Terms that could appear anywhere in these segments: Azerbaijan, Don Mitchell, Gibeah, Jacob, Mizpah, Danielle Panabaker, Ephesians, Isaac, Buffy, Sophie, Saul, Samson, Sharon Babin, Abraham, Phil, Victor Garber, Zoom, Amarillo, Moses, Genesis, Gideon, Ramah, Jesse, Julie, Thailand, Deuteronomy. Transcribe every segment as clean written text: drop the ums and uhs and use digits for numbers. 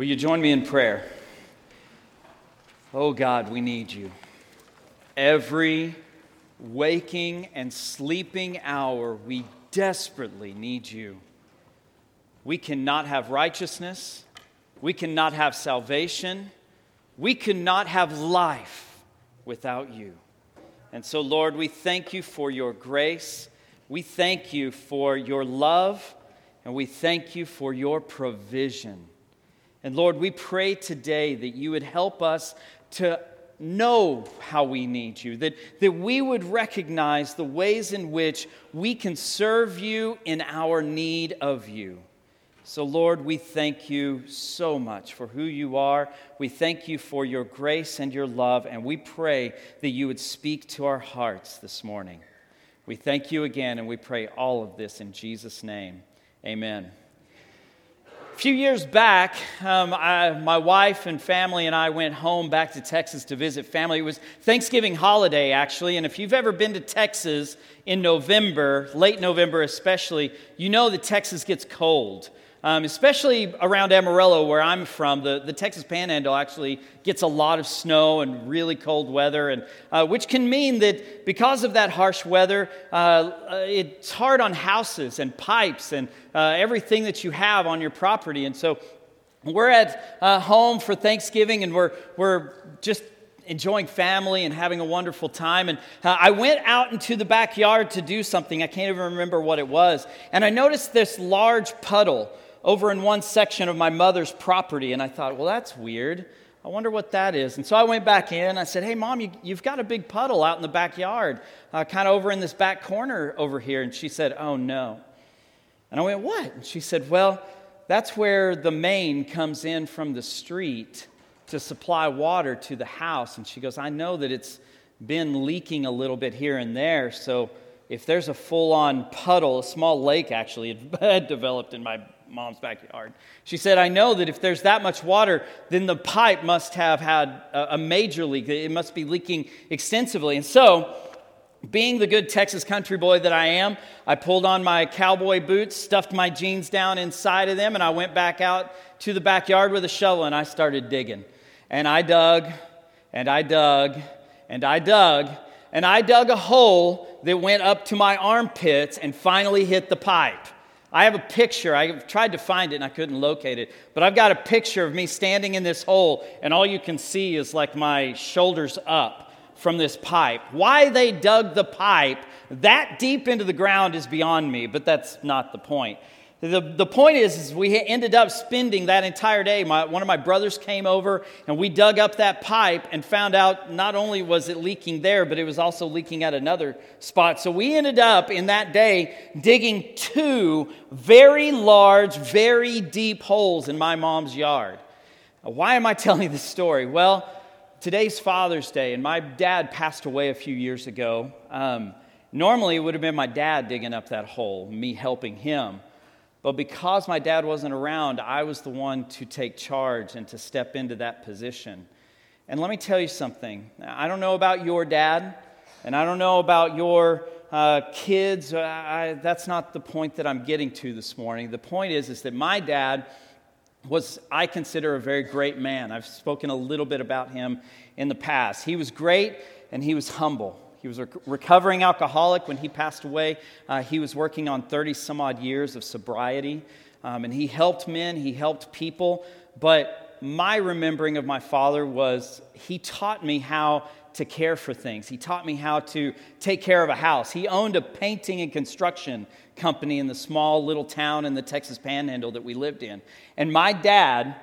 Will you join me in prayer? Oh God, we need you. Every waking and sleeping hour, we desperately need you. We cannot have righteousness. We cannot have salvation. We cannot have life without you. And so, Lord, we thank you for your grace. We thank you for your love. And we thank you for your provision. And Lord, we pray today that you would help us to know how we need you, that we would recognize the ways in which we can serve you in our need of you. So Lord, we thank you so much for who you are. We thank you for your grace and your love, and we pray that you would speak to our hearts this morning. We thank you again, and we pray all of this in Jesus' name. Amen. A few years back, my wife and family and I went home back to Texas to visit family. It was Thanksgiving holiday, actually, and if you've ever been to Texas in November, late November especially, you know that Texas gets cold, especially around Amarillo, where I'm from. The Texas Panhandle actually gets a lot of snow and really cold weather, and which can mean that because of that harsh weather, it's hard on houses and pipes and everything that you have on your property. And so we're at home for Thanksgiving, and we're just enjoying family and having a wonderful time. And I went out into the backyard to do something. I can't even remember what it was. And I noticed this large puddle over in one section of my mother's property. And I thought, well, that's weird. I wonder what that is. And so I went back in. I said, hey, Mom, you've got a big puddle out in the backyard, kind of over in this back corner over here. And she said, oh, no. And I went, what? And she said, well, that's where the main comes in from the street to supply water to the house. And she goes, I know that it's been leaking a little bit here and there. So if there's a full-on puddle, a small lake actually had developed in my mom's backyard. She said, I know that if there's that much water, then the pipe must have had a major leak. It must be leaking extensively. And so, being the good Texas country boy that I am, I pulled on my cowboy boots, stuffed my jeans down inside of them, and I went back out to the backyard with a shovel, and I started digging. And I dug, and I dug, and I dug, and I dug a hole that went up to my armpits and finally hit the pipe. I have a picture. I tried to find it, and I couldn't locate it. But I've got a picture of me standing in this hole, and all you can see is like my shoulders up from this pipe. Why they dug the pipe that deep into the ground is beyond me, but that's not the point. The point is we ended up spending that entire day. One of my brothers came over, and we dug up that pipe and found out not only was it leaking there, but it was also leaking at another spot. So we ended up in that day digging two very large, very deep holes in my mom's yard. Why am I telling this story? Well, today's Father's Day, and my dad passed away a few years ago. Normally, it would have been my dad digging up that hole, me helping him. But because my dad wasn't around, I was the one to take charge and to step into that position. And let me tell you something. I don't know about your dad, and I don't know about your kids. That's not the point that I'm getting to this morning. The point is that my dad was, I consider, a very great man. I've spoken a little bit about him in the past. He was great, and he was humble. He was a recovering alcoholic when he passed away. He was working on 30 some odd years of sobriety, and he helped men, he helped people. But my remembering of my father was he taught me how to care for things. He taught me how to take care of a house. He owned a painting and construction company in the small little town in the Texas Panhandle that we lived in. And my dad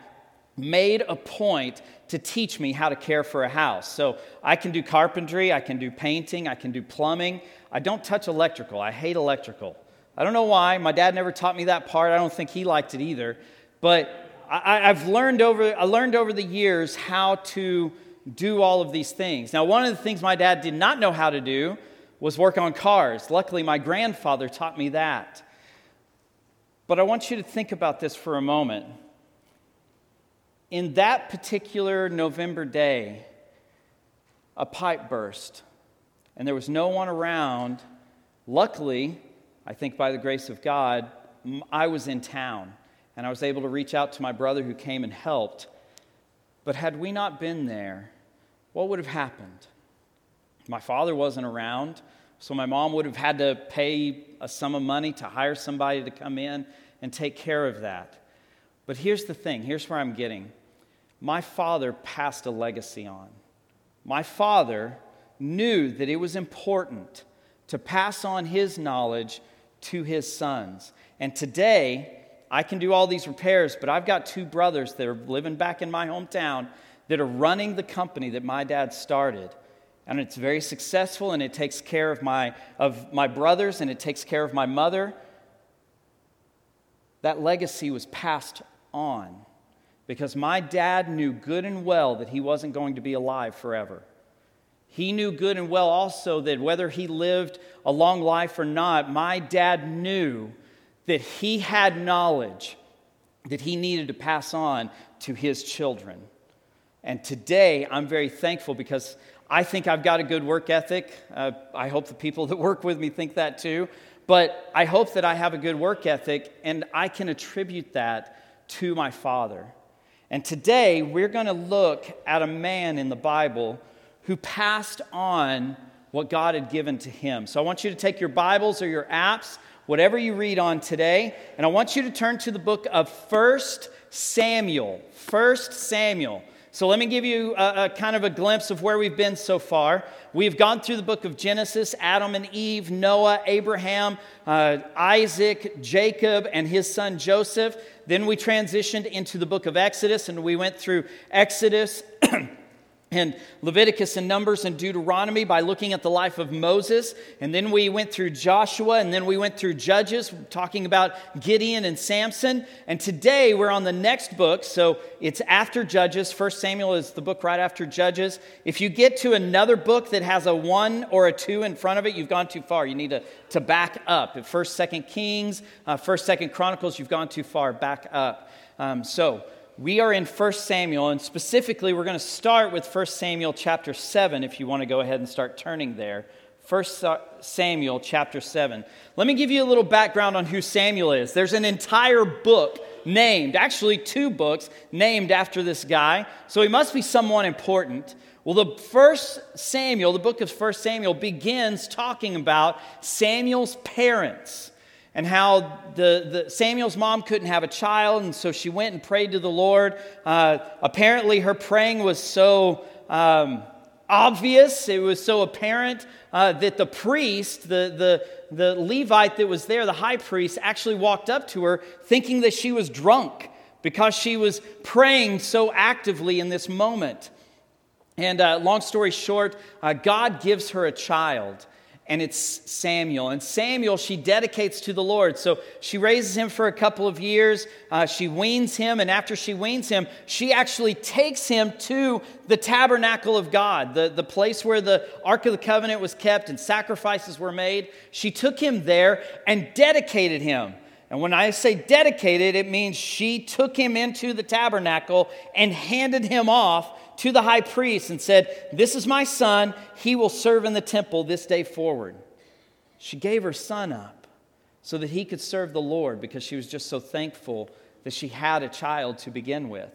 made a point to teach me how to care for a house. So I can do carpentry, I can do painting, I can do plumbing. I don't touch electrical. I hate electrical. I don't know why. My dad never taught me that part. I don't think he liked it either. But I learned over the years how to do all of these things. Now, one of the things my dad did not know how to do was work on cars. Luckily, my grandfather taught me that. But I want you to think about this for a moment. In that particular November day, a pipe burst, and there was no one around. Luckily, I think by the grace of God, I was in town, and I was able to reach out to my brother who came and helped. But had we not been there, what would have happened? My father wasn't around, so my mom would have had to pay a sum of money to hire somebody to come in and take care of that. But here's the thing, here's where I'm getting. My father passed a legacy on. My father knew that it was important to pass on his knowledge to his sons. And today, I can do all these repairs, but I've got two brothers that are living back in my hometown that are running the company that my dad started. And it's very successful, and it takes care of my brothers, and it takes care of my mother. That legacy was passed on because my dad knew good and well that he wasn't going to be alive forever. He knew good and well also that whether he lived a long life or not, my dad knew that he had knowledge that he needed to pass on to his children. And today, I'm very thankful because I think I've got a good work ethic. I hope the people that work with me think that too. But I hope that I have a good work ethic, and I can attribute that to my father. And today, we're going to look at a man in the Bible who passed on what God had given to him. So I want you to take your Bibles or your apps, whatever you read on today, and I want you to turn to the book of 1 Samuel. 1 Samuel. So let me give you a kind of a glimpse of where we've been so far. We've gone through the book of Genesis, Adam and Eve, Noah, Abraham, Isaac, Jacob, and his son Joseph. Then we transitioned into the book of Exodus, and we went through Exodus and Leviticus and Numbers and Deuteronomy by looking at the life of Moses. And then we went through Joshua, and then we went through Judges, talking about Gideon and Samson. And today we're on the next book, so it's after Judges. 1 Samuel is the book right after Judges. If you get to another book that has a 1 or a 2 in front of it, you've gone too far. You need to back up. At 1st, 2nd Kings, 1st, 2nd Chronicles, you've gone too far. Back up. We are in 1 Samuel, and specifically we're going to start with 1 Samuel chapter 7, if you want to go ahead and start turning there. 1 Samuel chapter 7. Let me give you a little background on who Samuel is. There's an entire book named, actually two books, named after this guy, so he must be someone important. Well, the 1 Samuel, the book of 1 Samuel, begins talking about Samuel's parents. And how Samuel's mom couldn't have a child, and so she went and prayed to the Lord. Apparently, her praying was so obvious, it was so apparent that the priest, the Levite that was there, the high priest, actually walked up to her thinking that she was drunk because she was praying so actively in this moment. And long story short, God gives her a child. And it's Samuel. And Samuel, she dedicates to the Lord. So she raises him for a couple of years. She weans him. And after she weans him, she actually takes him to the tabernacle of God, the place where the Ark of the Covenant was kept and sacrifices were made. She took him there and dedicated him. And when I say dedicated, it means she took him into the tabernacle and handed him off to the high priest and said, "This is my son. He will serve in the temple this day forward." She gave her son up so that he could serve the Lord because she was just so thankful that she had a child to begin with.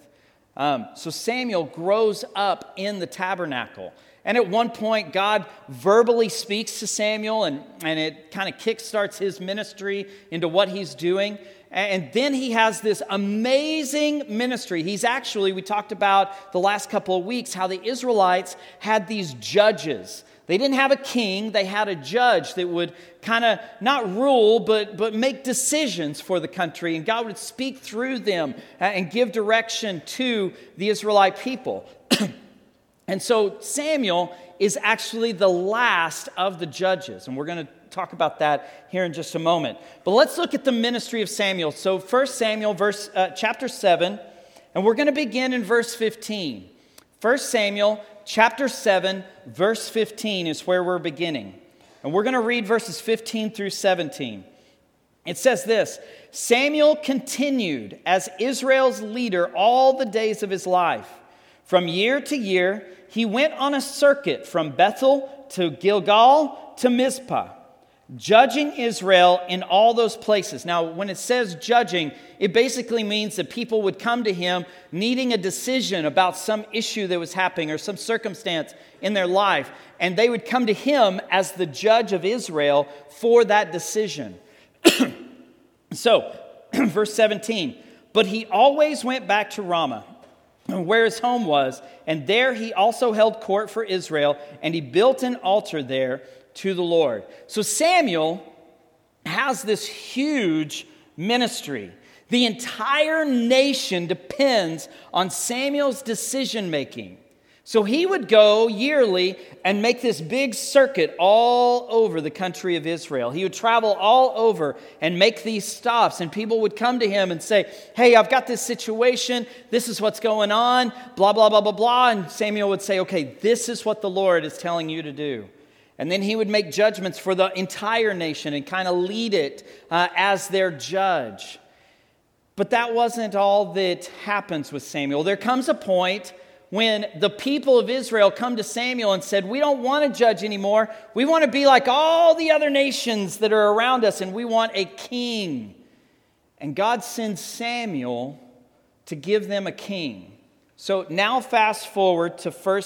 So Samuel grows up in the tabernacle. And at one point, God verbally speaks to Samuel, and it kind of kickstarts his ministry into what he's doing. And then he has this amazing ministry. He's actually, we talked about the last couple of weeks, how the Israelites had these judges. They didn't have a king. They had a judge that would kind of not rule, but make decisions for the country. And God would speak through them and give direction to the Israelite people. And so Samuel is actually the last of the judges. And we're going to talk about that here in just a moment. But let's look at the ministry of Samuel. So 1 Samuel chapter 7, and we're going to begin in verse 15. 1 Samuel chapter 7, verse 15 is where we're beginning. And we're going to read verses 15 through 17. It says this: Samuel continued as Israel's leader all the days of his life. From year to year, he went on a circuit from Bethel to Gilgal to Mizpah. judging Israel in all those places. Now, when it says judging, it basically means that people would come to him needing a decision about some issue that was happening or some circumstance in their life, and they would come to him as the judge of Israel for that decision. So, verse 17, but he always went back to Ramah, where his home was, and there he also held court for Israel, and he built an altar there to the Lord. So Samuel has this huge ministry. The entire nation depends on Samuel's decision making. So he would go yearly and make this big circuit all over the country of Israel. He would travel all over and make these stops, and people would come to him and say, hey, I've got this situation, this is what's going on, blah, blah, blah, blah, blah. And Samuel would say, okay, this is what the Lord is telling you to do. And then he would make judgments for the entire nation and kind of lead it as their judge. But that wasn't all that happens with Samuel. There comes a point when the people of Israel come to Samuel and said, we don't want to judge anymore. We want to be like all the other nations that are around us, and we want a king. And God sends Samuel to give them a king. So now fast forward to 1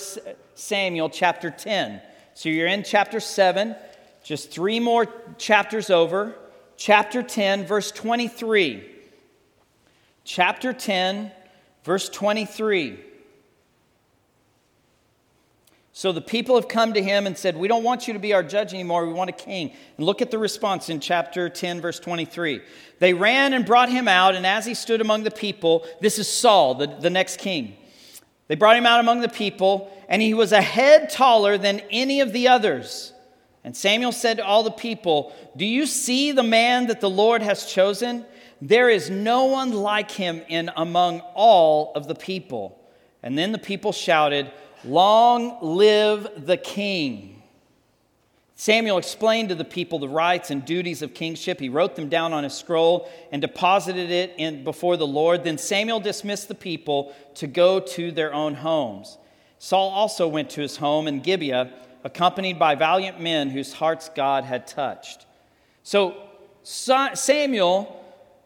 Samuel chapter 10. So you're in chapter 7, just three more chapters over. Chapter 10, verse 23. Chapter 10, verse 23. So the people have come to him and said, we don't want you to be our judge anymore, we want a king. And look at the response in chapter 10, verse 23. They ran and brought him out, and as he stood among the people, this is Saul, the next king. They brought him out among the people, and he was a head taller than any of the others. And Samuel said to all the people, do you see the man that the Lord has chosen? There is no one like him in among all of the people. And then the people shouted, long live the king. Samuel explained to the people the rights and duties of kingship. He wrote them down on a scroll and deposited it before the Lord. Then Samuel dismissed the people to go to their own homes. Saul also went to his home in Gibeah, accompanied by valiant men whose hearts God had touched. So Samuel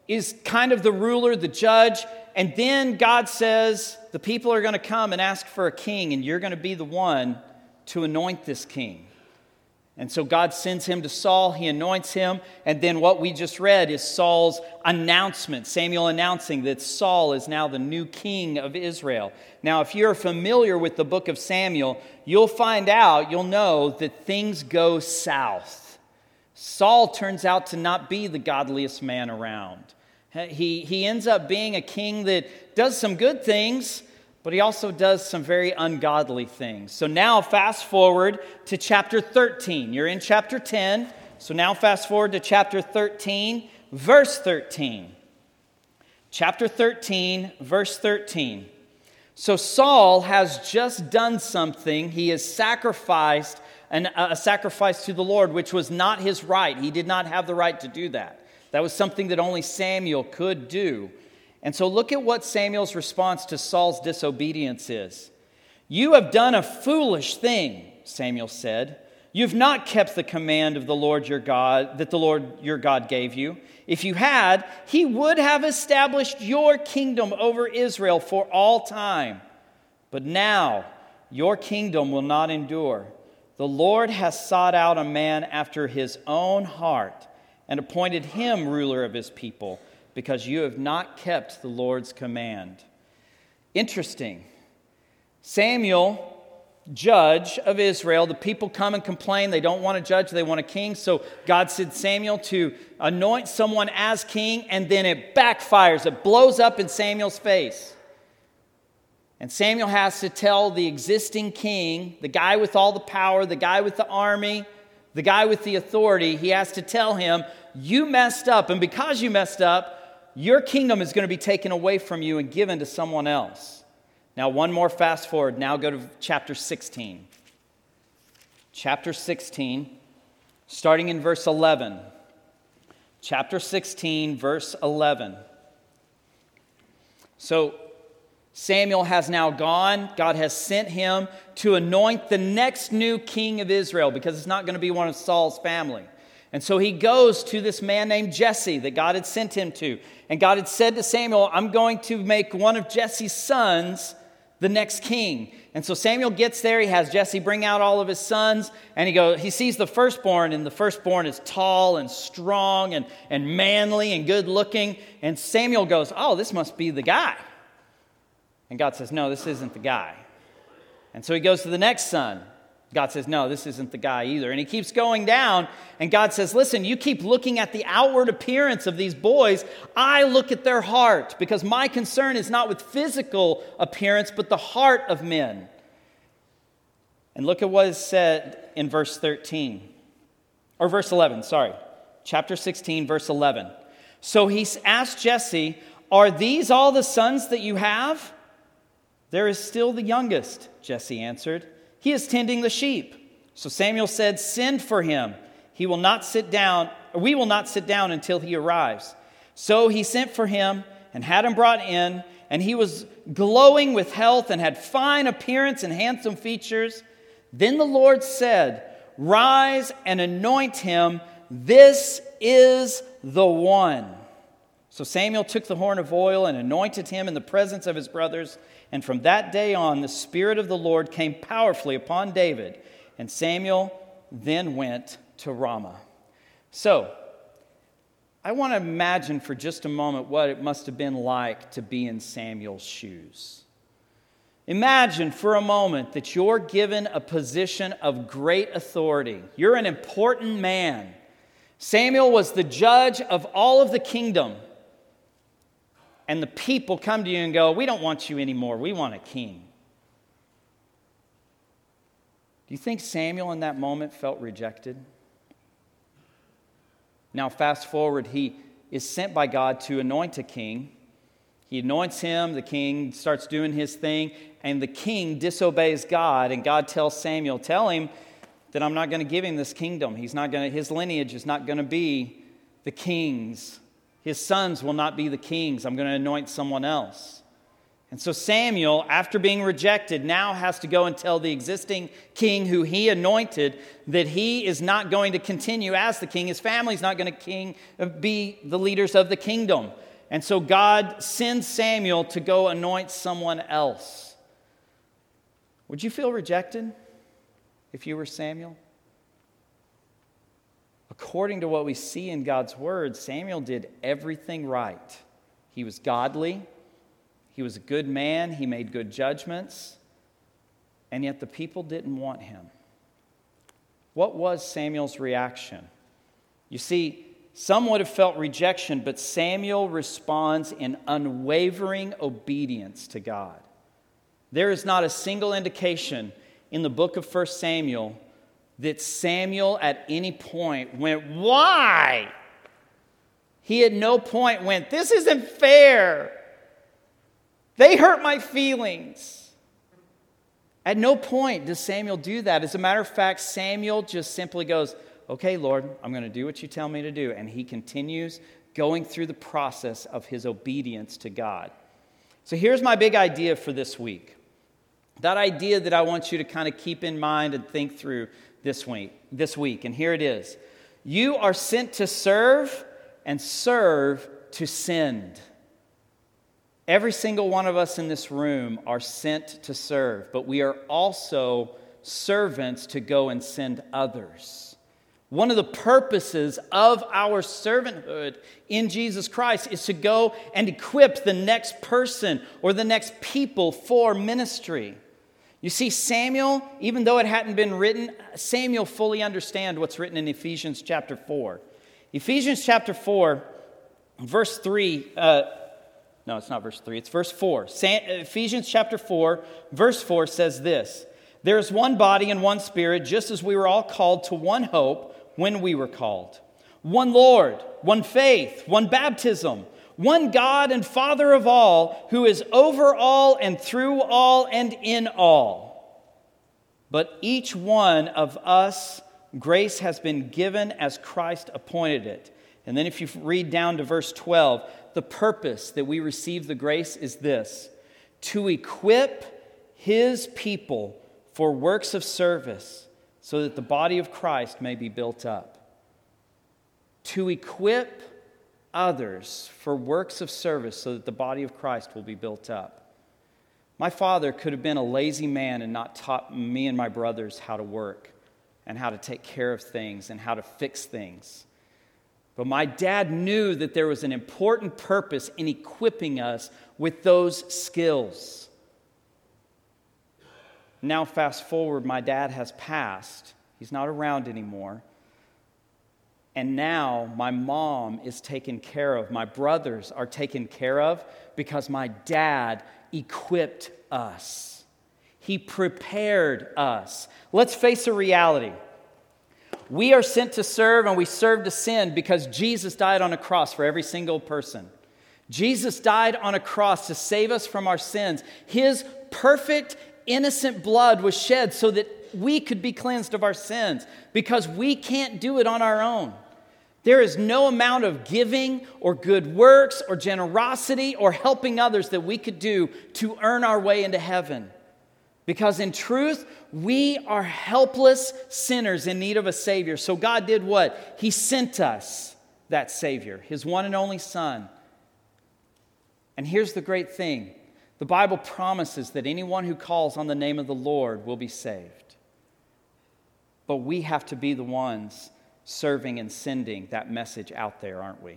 is kind of the ruler, the judge, and then God says, the people are going to come and ask for a king, and you're going to be the one to anoint this king. And so God sends him to Saul, he anoints him, and then what we just read is Saul's announcement, Samuel announcing that Saul is now the new king of Israel. Now, if you're familiar with the book of Samuel, you'll find out, you'll know that things go south. Saul turns out to not be the godliest man around. He ends up being a king that does some good things, but he also does some very ungodly things. So now fast forward to chapter 13. You're in chapter 10. So now fast forward to chapter 13, verse 13. Chapter 13, verse 13. So Saul has just done something. He has sacrificed a sacrifice to the Lord, which was not his right. He did not have the right to do that. That was something that only Samuel could do. And so look at what Samuel's response to Saul's disobedience is. You have done a foolish thing, Samuel said. You've not kept the command of the Lord your God, that the Lord your God gave you. If you had, he would have established your kingdom over Israel for all time. But now your kingdom will not endure. The Lord has sought out a man after his own heart and appointed him ruler of his people, because you have not kept the Lord's command. Interesting. Samuel, judge of Israel, the people come and complain. They don't want a judge, they want a king. So God sent Samuel to anoint someone as king, and then it backfires. It blows up in Samuel's face. And Samuel has to tell the existing king, the guy with all the power, the guy with the army, the guy with the authority, he has to tell him, you messed up, and because you messed up, your kingdom is going to be taken away from you and given to someone else. Now, one more fast forward. Now go to chapter 16. Chapter 16, starting in verse 11. Chapter 16, verse 11. So Samuel has now gone. God has sent him to anoint the next new king of Israel, because it's not going to be one of Saul's family. And so he goes to this man named Jesse that God had sent him to. And God had said to Samuel, I'm going to make one of Jesse's sons the next king. And so Samuel gets there. He has Jesse bring out all of his sons. And he goes. He sees the firstborn. And the firstborn is tall and strong and manly and good looking. And Samuel goes, oh, this must be the guy. And God says, no, this isn't the guy. And so he goes to the next son. God says, no, this isn't the guy either. And he keeps going down, and God says, listen, you keep looking at the outward appearance of these boys. I look at their heart, because my concern is not with physical appearance, but the heart of men. And look at what is said in verse 13, or verse 11, sorry. Chapter 16, verse 11. So he asked Jesse, are these all the sons that you have? There is still the youngest, Jesse answered. He is tending the sheep. So Samuel said, send for him. He will not sit down, or we will not sit down until he arrives. So he sent for him and had him brought in, and he was glowing with health and had fine appearance and handsome features. Then the Lord said, rise and anoint him. This is the one. So Samuel took the horn of oil and anointed him in the presence of his brothers. And from that day on, the Spirit of the Lord came powerfully upon David. And Samuel then went to Ramah. So, I want to imagine for just a moment what it must have been like to be in Samuel's shoes. Imagine for a moment that you're given a position of great authority. You're an important man. Samuel was the judge of all of the kingdom. And the people come to you and go, we don't want you anymore. We want a king. Do you think Samuel in that moment felt rejected? Now fast forward, he is sent by God to anoint a king. He anoints him, the king starts doing his thing, and the king disobeys God, and God tells Samuel, tell him that I'm not going to give him this kingdom. He's not going to, his lineage is not going to be the king's. His sons will not be the kings. I'm going to anoint someone else. And so Samuel, after being rejected, now has to go and tell the existing king who he anointed that he is not going to continue as the king. His family's not going to be the leaders of the kingdom. And so God sends Samuel to go anoint someone else. Would you feel rejected if you were Samuel? According to what we see in God's word, Samuel did everything right. He was godly. He was a good man. He made good judgments. And yet the people didn't want him. What was Samuel's reaction? You see, some would have felt rejection, but Samuel responds in unwavering obedience to God. There is not a single indication in the book of 1 Samuel that Samuel at any point went, why? He at no point went, this isn't fair. They hurt my feelings. At no point does Samuel do that. As a matter of fact, Samuel just simply goes, okay, Lord, I'm going to do what you tell me to do. And he continues going through the process of his obedience to God. So here's my big idea for this week. That idea that I want you to kind of keep in mind and think through this week, and here it is. You are sent to serve, and serve to send. Every single one of us in this room are sent to serve, but we are also servants to go and send others. One of the purposes of our servanthood in Jesus Christ is to go and equip the next person or the next people for ministry. You see, Samuel, even though it hadn't been written, Samuel fully understood what's written in Ephesians chapter 4. Ephesians chapter 4, verse 3, no, it's not verse 3, it's verse 4. Ephesians chapter 4, verse 4 says this, there is one body and one spirit, just as we were all called to one hope when we were called. One Lord, one faith, one baptism, one God and Father of all, who is over all and through all and in all. But each one of us, grace has been given as Christ appointed it. And then if you read down to verse 12, the purpose that we receive the grace is this, to equip his people for works of service so that the body of Christ may be built up. to equip others for works of service so that the body of Christ will be built up. My father could have been a lazy man and not taught me and my brothers how to work and how to take care of things and how to fix things. But my dad knew that there was an important purpose in equipping us with those skills. Now fast forward, my dad has passed. He's not around anymore. And now my mom is taken care of. My brothers are taken care of because my dad equipped us. He prepared us. Let's face a reality. We are sent to serve, and we serve to sin because Jesus died on a cross for every single person. Jesus died on a cross to save us from our sins. His perfect, innocent blood was shed so that we could be cleansed of our sins because we can't do it on our own. There is no amount of giving or good works or generosity or helping others that we could do to earn our way into heaven. Because in truth, we are helpless sinners in need of a Savior. So God did what? He sent us that Savior, His one and only Son. And here's the great thing. The Bible promises that anyone who calls on the name of the Lord will be saved. But we have to be the ones serving and sending that message out there, aren't we?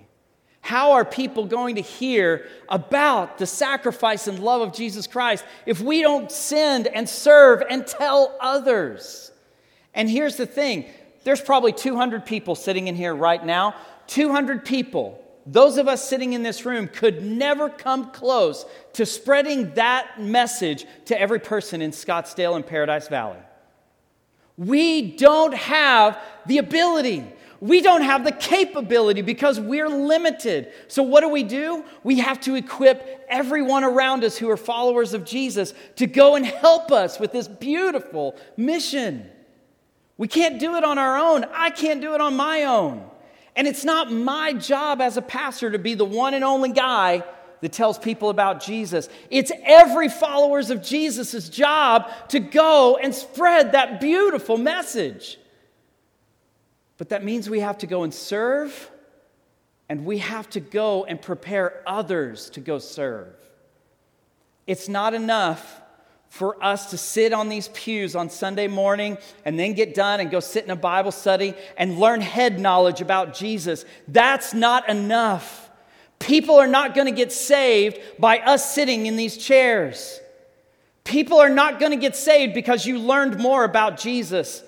How are people going to hear about the sacrifice and love of Jesus Christ if we don't send and serve and tell others? And here's the thing. There's probably 200 people sitting in here right now. 200 people, those of us sitting in this room, could never come close to spreading that message to every person in Scottsdale and Paradise Valley. We don't have the ability. We don't have the capability because we're limited. So what do? We have to equip everyone around us who are followers of Jesus to go and help us with this beautiful mission. We can't do it on our own. I can't do it on my own. And it's not my job as a pastor to be the one and only guy that tells people about Jesus. It's every followers of Jesus' job to go and spread that beautiful message. But that means we have to go and serve, and we have to go and prepare others to go serve. It's not enough for us to sit on these pews on Sunday morning and then get done and go sit in a Bible study and learn head knowledge about Jesus. That's not enough. People are not going to get saved by us sitting in these chairs. People are not going to get saved because you learned more about Jesus.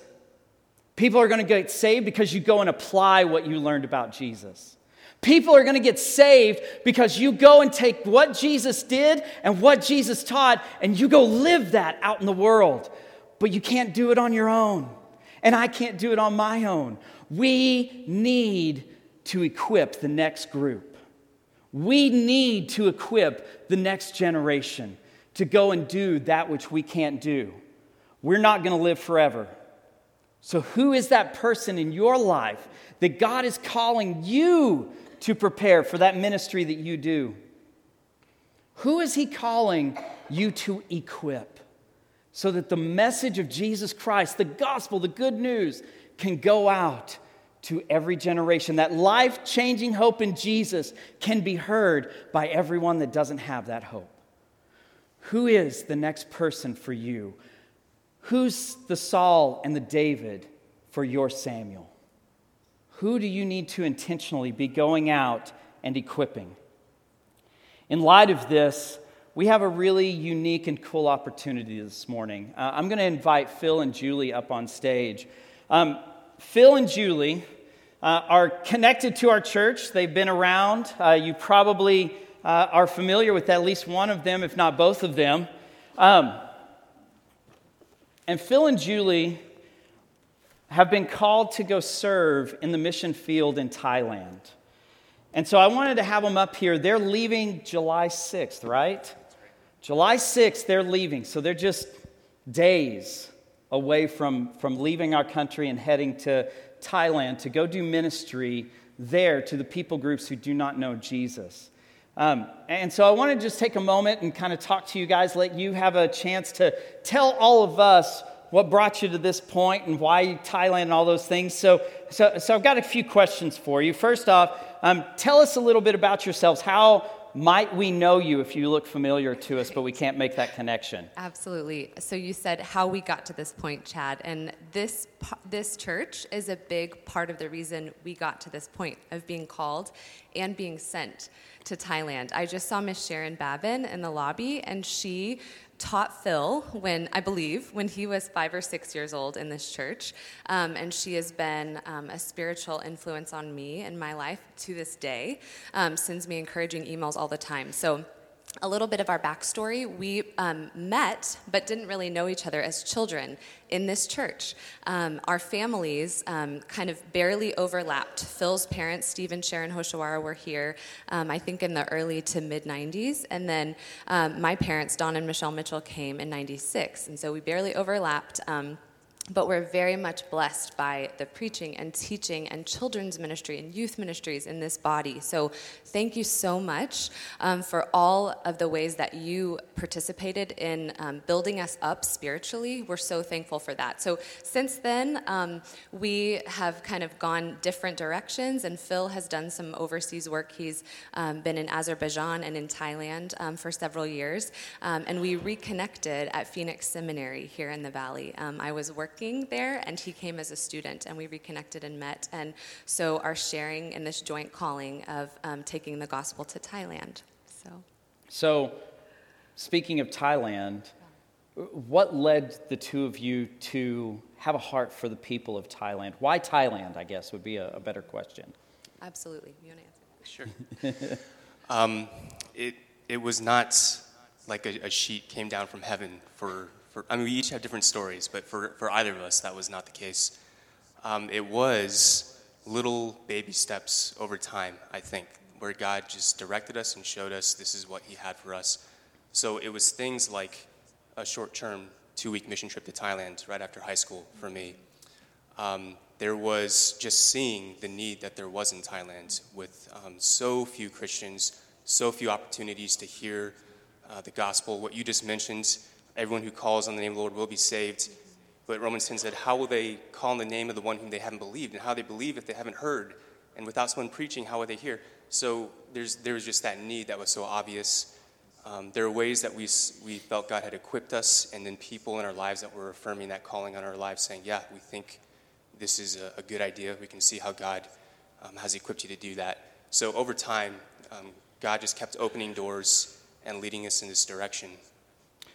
People are going to get saved because you go and apply what you learned about Jesus. People are going to get saved because you go and take what Jesus did and what Jesus taught and you go live that out in the world. But you can't do it on your own. And I can't do it on my own. We need to equip the next group. We need to equip the next generation to go and do that which we can't do. We're not going to live forever. So who is that person in your life that God is calling you to prepare for that ministry that you do? Who is He calling you to equip so that the message of Jesus Christ, the gospel, the good news, can go out to every generation? That life-changing hope in Jesus can be heard by everyone that doesn't have that hope. Who is the next person for you? Who's the Saul and the David for your Samuel? Who do you need to intentionally be going out and equipping? In light of this, we have a really unique and cool opportunity this morning. I'm going to invite Phil and Julie up on stage. Phil and Julie are connected to our church. They've been around. You probably are familiar with at least one of them, if not both of them. And Phil and Julie have been called to go serve in the mission field in Thailand. And so I wanted to have them up here. They're leaving July 6th, right? July 6th, they're leaving. So they're just days away from leaving our country and heading to Thailand to go do ministry there to the people groups who do not know Jesus. And so I want to just take a moment and kind of talk to you guys, let you have a chance to tell all of us what brought you to this point and why Thailand and all those things. So I've got a few questions for you. First off, tell us a little bit about yourselves. How might we know you if you look familiar to us, but we can't make that connection? Absolutely. So you said how we got to this point, Chad, and this church is a big part of the reason we got to this point of being called and being sent to Thailand. I just saw Miss Sharon Babin in the lobby, and she taught Phil when he was 5 or 6 years old in this church, and she has been a spiritual influence on me and my life to this day, sends me encouraging emails all the time. So a little bit of our backstory, we met but didn't really know each other as children in this church. Our families kind of barely overlapped. Phil's parents, Steve and Sharon Hoshawara, were here, I think, in the early to mid-'90s. And then my parents, Don and Michelle Mitchell, came in '96. And so we barely overlapped. But we're very much blessed by the preaching and teaching and children's ministry and youth ministries in this body. So thank you so much for all of the ways that you participated in building us up spiritually. We're so thankful for that. So since then, we have kind of gone different directions, and Phil has done some overseas work. He's been in Azerbaijan and in Thailand for several years, and we reconnected at Phoenix Seminary here in the Valley. I was working there, and he came as a student, and we reconnected and met, and so are sharing in this joint calling of taking the gospel to Thailand. So speaking of Thailand, what led the two of you to have a heart for the people of Thailand? Why Thailand, I guess, would be a better question. Absolutely. You want to answer? Sure. It was not like a sheet came down from heaven we each have different stories, but for either of us, that was not the case. It was little baby steps over time, I think, where God just directed us and showed us this is what he had for us. So it was things like a short-term 2-week mission trip to Thailand right after high school for me. There was just seeing the need that there was in Thailand with so few Christians, so few opportunities to hear the gospel. What you just mentioned, everyone who calls on the name of the Lord will be saved. But Romans 10 said, how will they call on the name of the one whom they haven't believed? And how they believe if they haven't heard? And without someone preaching, how will they hear? So there was just that need that was so obvious. There are ways that we felt God had equipped us, and then people in our lives that were affirming that calling on our lives, saying, yeah, we think this is a good idea. We can see how God has equipped you to do that. So over time, God just kept opening doors and leading us in this direction.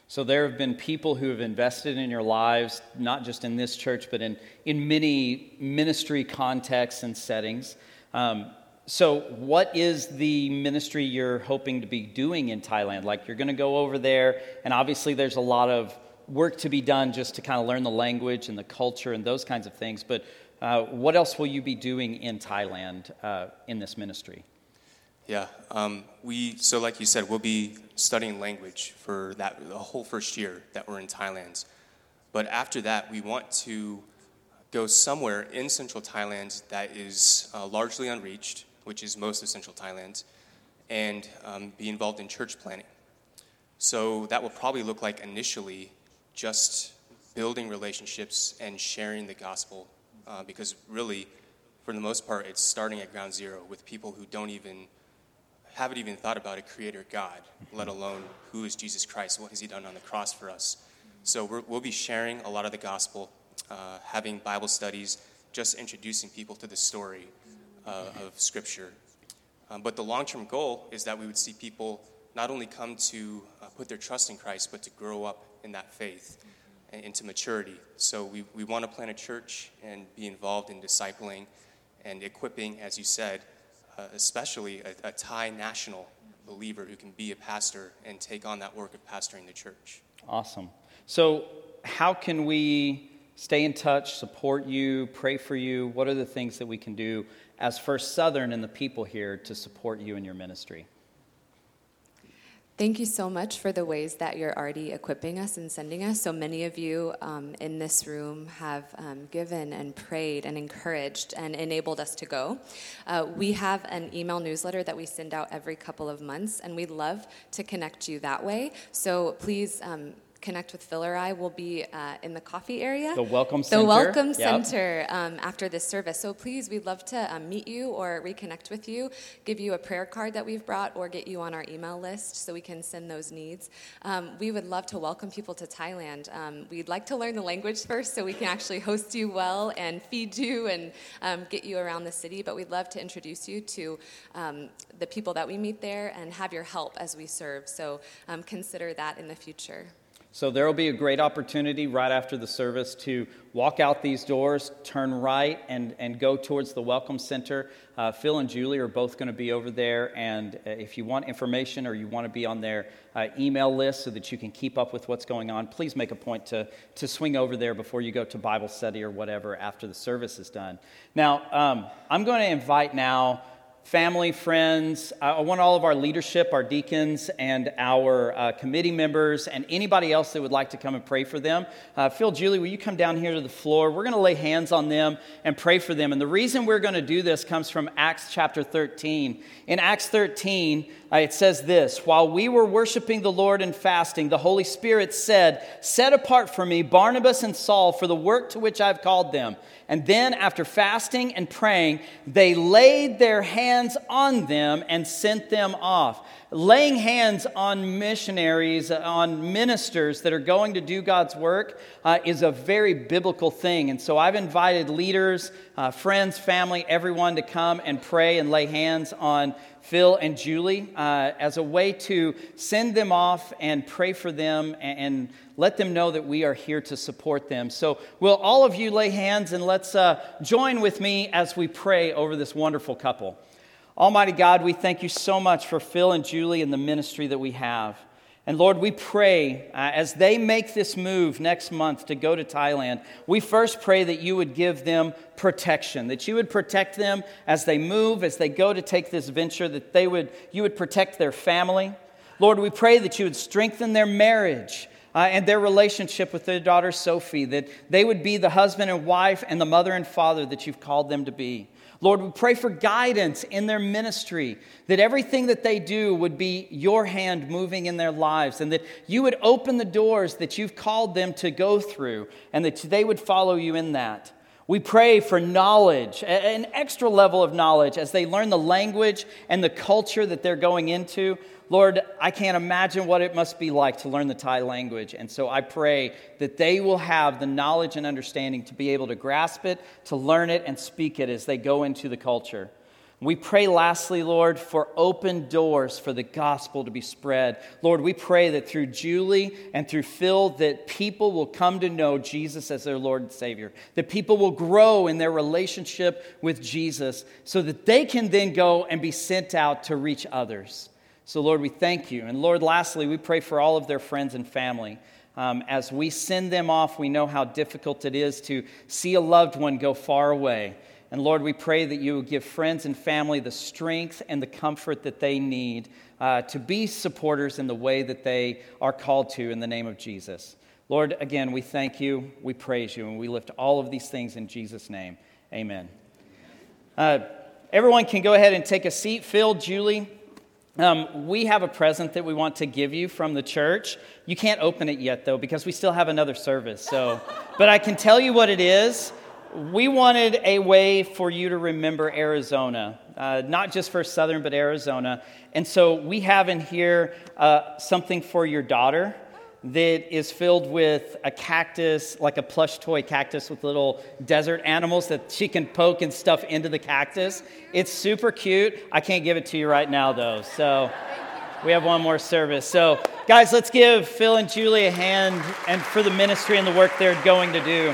So there have been people who have invested in your lives, not just in this church, but in many ministry contexts and settings. So what is the ministry you're hoping to be doing in Thailand? Like, you're going to go over there, and obviously there's a lot of work to be done just to kind of learn the language and the culture and those kinds of things. But what else will you be doing in Thailand in this ministry? Yeah, so like you said, we'll be studying language for the whole first year that we're in Thailand. But after that, we want to go somewhere in central Thailand that is largely unreached, which is most of central Thailand, and be involved in church planning. So that will probably look like initially just building relationships and sharing the gospel, because really, for the most part, it's starting at ground zero with people who haven't even thought about a creator God, let alone who is Jesus Christ, what has he done on the cross for us. So we'll be sharing a lot of the gospel, having Bible studies, just introducing people to the story of Scripture. But the long-term goal is that we would see people not only come to put their trust in Christ, but to grow up in that faith and into maturity. So we want to plant a church and be involved in discipling and equipping, as you said, especially a Thai national believer who can be a pastor and take on that work of pastoring the church. Awesome. So how can we stay in touch, support you, pray for you? What are the things that we can do as First Southern and the people here to support you in your ministry? Thank you so much for the ways that you're already equipping us and sending us. So many of you in this room have given and prayed and encouraged and enabled us to go. We have an email newsletter that we send out every couple of months, and we'd love to connect you that way. So please Connect with Phil or I will be in the coffee area. The Welcome Center. The Welcome Center after this service. So please, we'd love to meet you or reconnect with you, give you a prayer card that we've brought, or get you on our email list so we can send those needs. We would love to welcome people to Thailand. We'd like to learn the language first so we can actually host you well and feed you and get you around the city. But we'd love to introduce you to the people that we meet there and have your help as we serve. So consider that in the future. So there will be a great opportunity right after the service to walk out these doors, turn right, and go towards the Welcome Center. Phil and Julie are both going to be over there, and if you want information or you want to be on their email list so that you can keep up with what's going on, please make a point to swing over there before you go to Bible study or whatever after the service is done. Now, I'm going to invite now family, friends, I want all of our leadership, our deacons, and our committee members, and anybody else that would like to come and pray for them. Phil, Julie, will you come down here to the floor? We're going to lay hands on them and pray for them. And the reason we're going to do this comes from Acts chapter 13. In Acts 13, it says this: "While we were worshiping the Lord and fasting, the Holy Spirit said, 'Set apart for me Barnabas and Saul for the work to which I've called them.' And then after fasting and praying, they laid their hands on them and sent them off." Laying hands on missionaries, on ministers that are going to do God's work is a very biblical thing. And so I've invited leaders, friends, family, everyone to come and pray and lay hands on Phil and Julie as a way to send them off and pray for them and let them know that we are here to support them. So will all of you lay hands, and let's join with me as we pray over this wonderful couple. Almighty God, we thank you so much for Phil and Julie and the ministry that we have. And Lord, we pray as they make this move next month to go to Thailand, we first pray that you would give them protection, that you would protect them as they move, as they go to take this venture, that you would protect their family. Lord, we pray that you would strengthen their marriage and their relationship with their daughter Sophie, that they would be the husband and wife and the mother and father that you've called them to be. Lord, we pray for guidance in their ministry, that everything that they do would be your hand moving in their lives, and that you would open the doors that you've called them to go through, and that they would follow you in that. We pray for knowledge, an extra level of knowledge as they learn the language and the culture that they're going into. Lord, I can't imagine what it must be like to learn the Thai language, and so I pray that they will have the knowledge and understanding to be able to grasp it, to learn it, and speak it as they go into the culture. We pray lastly, Lord, for open doors for the gospel to be spread. Lord, we pray that through Julie and through Phil, that people will come to know Jesus as their Lord and Savior, that people will grow in their relationship with Jesus so that they can then go and be sent out to reach others. So, Lord, we thank you. And, Lord, lastly, we pray for all of their friends and family. As we send them off, we know how difficult it is to see a loved one go far away. And Lord, we pray that you will give friends and family the strength and the comfort that they need to be supporters in the way that they are called to in the name of Jesus. Lord, again, we thank you, we praise you, and we lift all of these things in Jesus' name. Amen. Everyone can go ahead and take a seat. Phil, Julie, we have a present that we want to give you from the church. You can't open it yet, though, because we still have another service. So, but I can tell you what it is. We wanted a way for you to remember Arizona, not just for Southern, but Arizona. And so we have in here something for your daughter that is filled with a cactus, like a plush toy cactus with little desert animals that she can poke and stuff into the cactus. It's super cute. I can't give it to you right now, though. So we have one more service. So guys, let's give Phil and Julie a hand and for the ministry and the work they're going to do.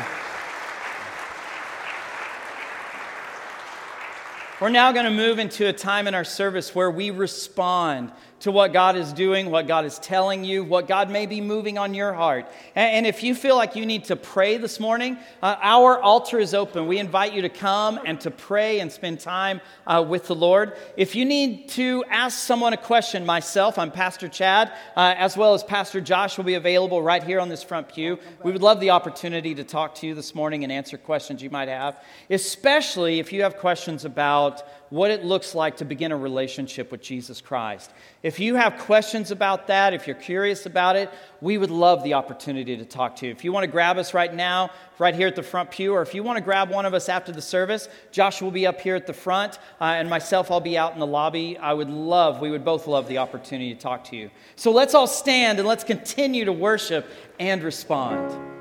We're now going to move into a time in our service where we respond to what God is doing, what God is telling you, what God may be moving on your heart. And if you feel like you need to pray this morning, our altar is open. We invite you to come and to pray and spend time with the Lord. If you need to ask someone a question, myself, I'm Pastor Chad, as well as Pastor Josh will be available right here on this front pew. We would love the opportunity to talk to you this morning and answer questions you might have, especially if you have questions about what it looks like to begin a relationship with Jesus Christ. If you have questions about that, if you're curious about it, we would love the opportunity to talk to you. If you want to grab us right now, right here at the front pew, or if you want to grab one of us after the service, Josh will be up here at the front, and myself, I'll be out in the lobby. We would both love the opportunity to talk to you. So let's all stand and let's continue to worship and respond.